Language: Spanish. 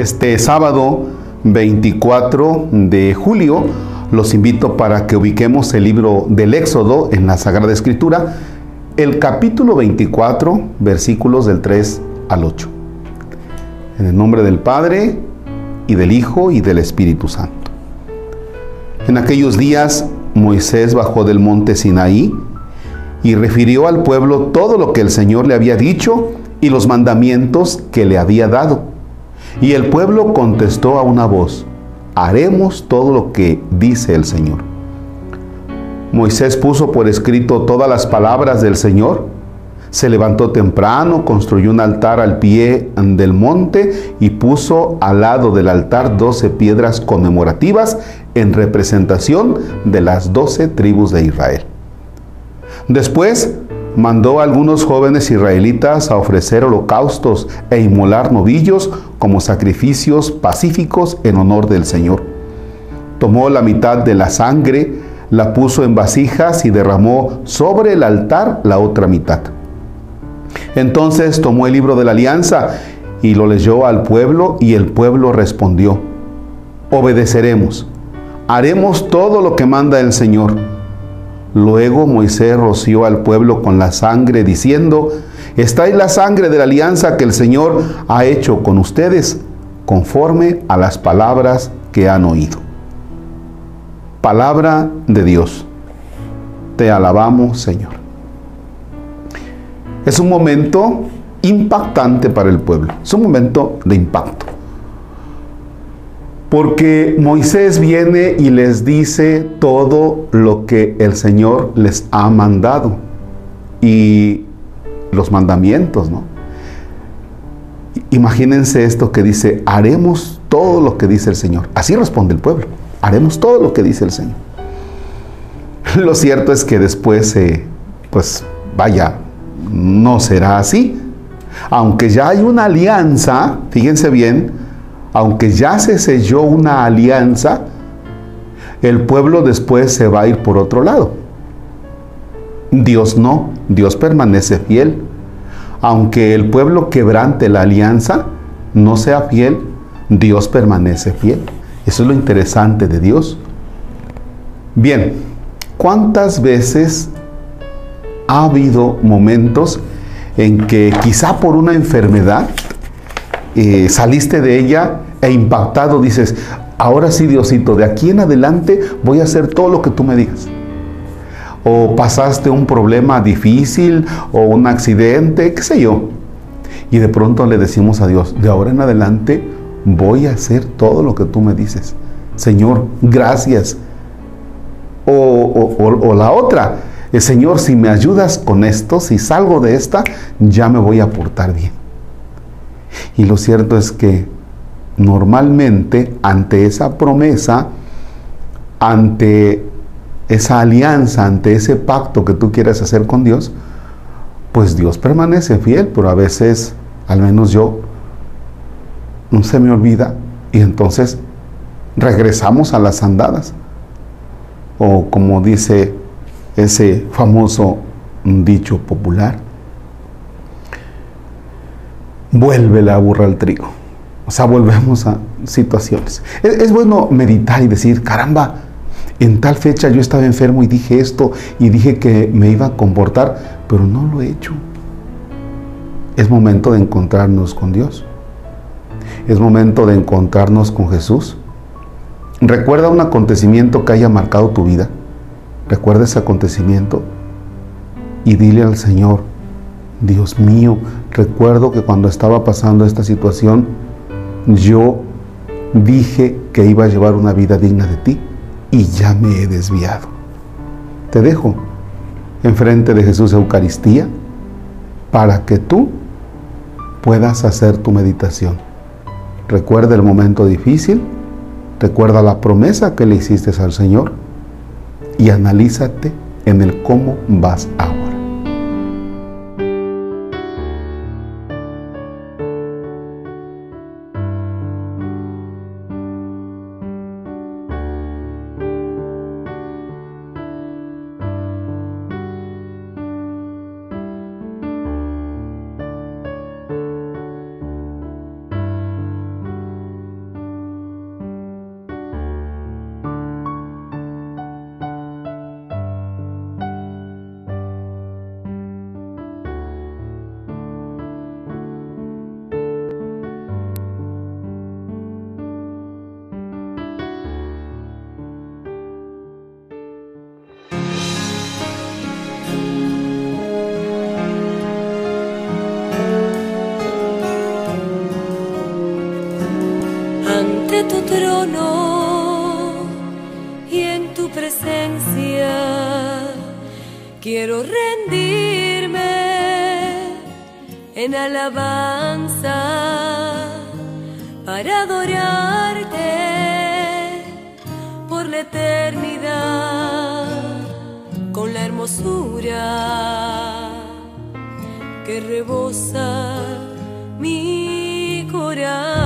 este sábado 24 de julio. Los invito para que ubiquemos el libro del Éxodo en la Sagrada Escritura, el capítulo 24, versículos del 3 al 8. En el nombre del Padre, y del Hijo, y del Espíritu Santo. En aquellos días, Moisés bajó del monte Sinaí y refirió al pueblo todo lo que el Señor le había dicho y los mandamientos que le había dado. Y el pueblo contestó a una voz: haremos todo lo que dice el Señor. Moisés puso por escrito todas las palabras del Señor. Se levantó temprano, construyó un altar al pie del monte y puso al lado del altar 12 piedras conmemorativas en representación de las 12 tribus de Israel. Después mandó a algunos jóvenes israelitas a ofrecer holocaustos e inmolar novillos como sacrificios pacíficos en honor del Señor. Tomó la mitad de la sangre, la puso en vasijas y derramó sobre el altar la otra mitad. Entonces tomó el libro de la alianza y lo leyó al pueblo, y el pueblo respondió: obedeceremos, haremos todo lo que manda el Señor. Luego Moisés roció al pueblo con la sangre, diciendo: esta es la sangre de la alianza que el Señor ha hecho con ustedes, conforme a las palabras que han oído. Palabra de Dios. Te alabamos, Señor. Es un momento impactante para el pueblo. Es un momento de impacto. Porque Moisés viene y les dice todo lo que el Señor les ha mandado. Y los mandamientos, ¿no? Imagínense esto que dice: haremos todo lo que dice el Señor. Así responde el pueblo: haremos todo lo que dice el Señor. Lo cierto es que después, no será así. Aunque ya hay una alianza, fíjense bien, aunque ya se selló una alianza, el pueblo después se va a ir por otro lado. Dios no, Dios permanece fiel. Aunque el pueblo quebrante la alianza, no sea fiel, Dios permanece fiel. Eso es lo interesante de Dios. Bien, ¿cuántas veces ha habido momentos en que quizá por una enfermedad saliste de ella e impactado dices: ahora sí, Diosito, de aquí en adelante voy a hacer todo lo que tú me digas? O pasaste un problema difícil o un accidente, qué sé yo, y de pronto le decimos a Dios: de ahora en adelante voy a hacer todo lo que tú me dices, Señor, gracias. O la otra: Señor, si me ayudas con esto, si salgo de esta, ya me voy a portar bien. Y lo cierto es que normalmente ante esa promesa, ante esa alianza, ante ese pacto que tú quieres hacer con Dios, pues Dios permanece fiel, pero a veces, al menos yo, no se me olvida y entonces regresamos a las andadas. O como dice ese famoso dicho popular: vuelve la burra al trigo. O sea, volvemos a situaciones. Es bueno meditar y decir: caramba, en tal fecha yo estaba enfermo y dije esto, y dije que me iba a comportar, pero no lo he hecho. Es momento de encontrarnos con Dios. Es momento de encontrarnos con Jesús. Recuerda un acontecimiento que haya marcado tu vida. Recuerda ese acontecimiento y dile al Señor: Dios mío, recuerdo que cuando estaba pasando esta situación, yo dije que iba a llevar una vida digna de ti y ya me he desviado. Te dejo enfrente de Jesús Eucaristía para que tú puedas hacer tu meditación. Recuerda el momento difícil, recuerda la promesa que le hiciste al Señor y analízate en el cómo vas ahora. quiero rendirme en alabanza para adorarte por la eternidad, con la hermosura que rebosa mi corazón.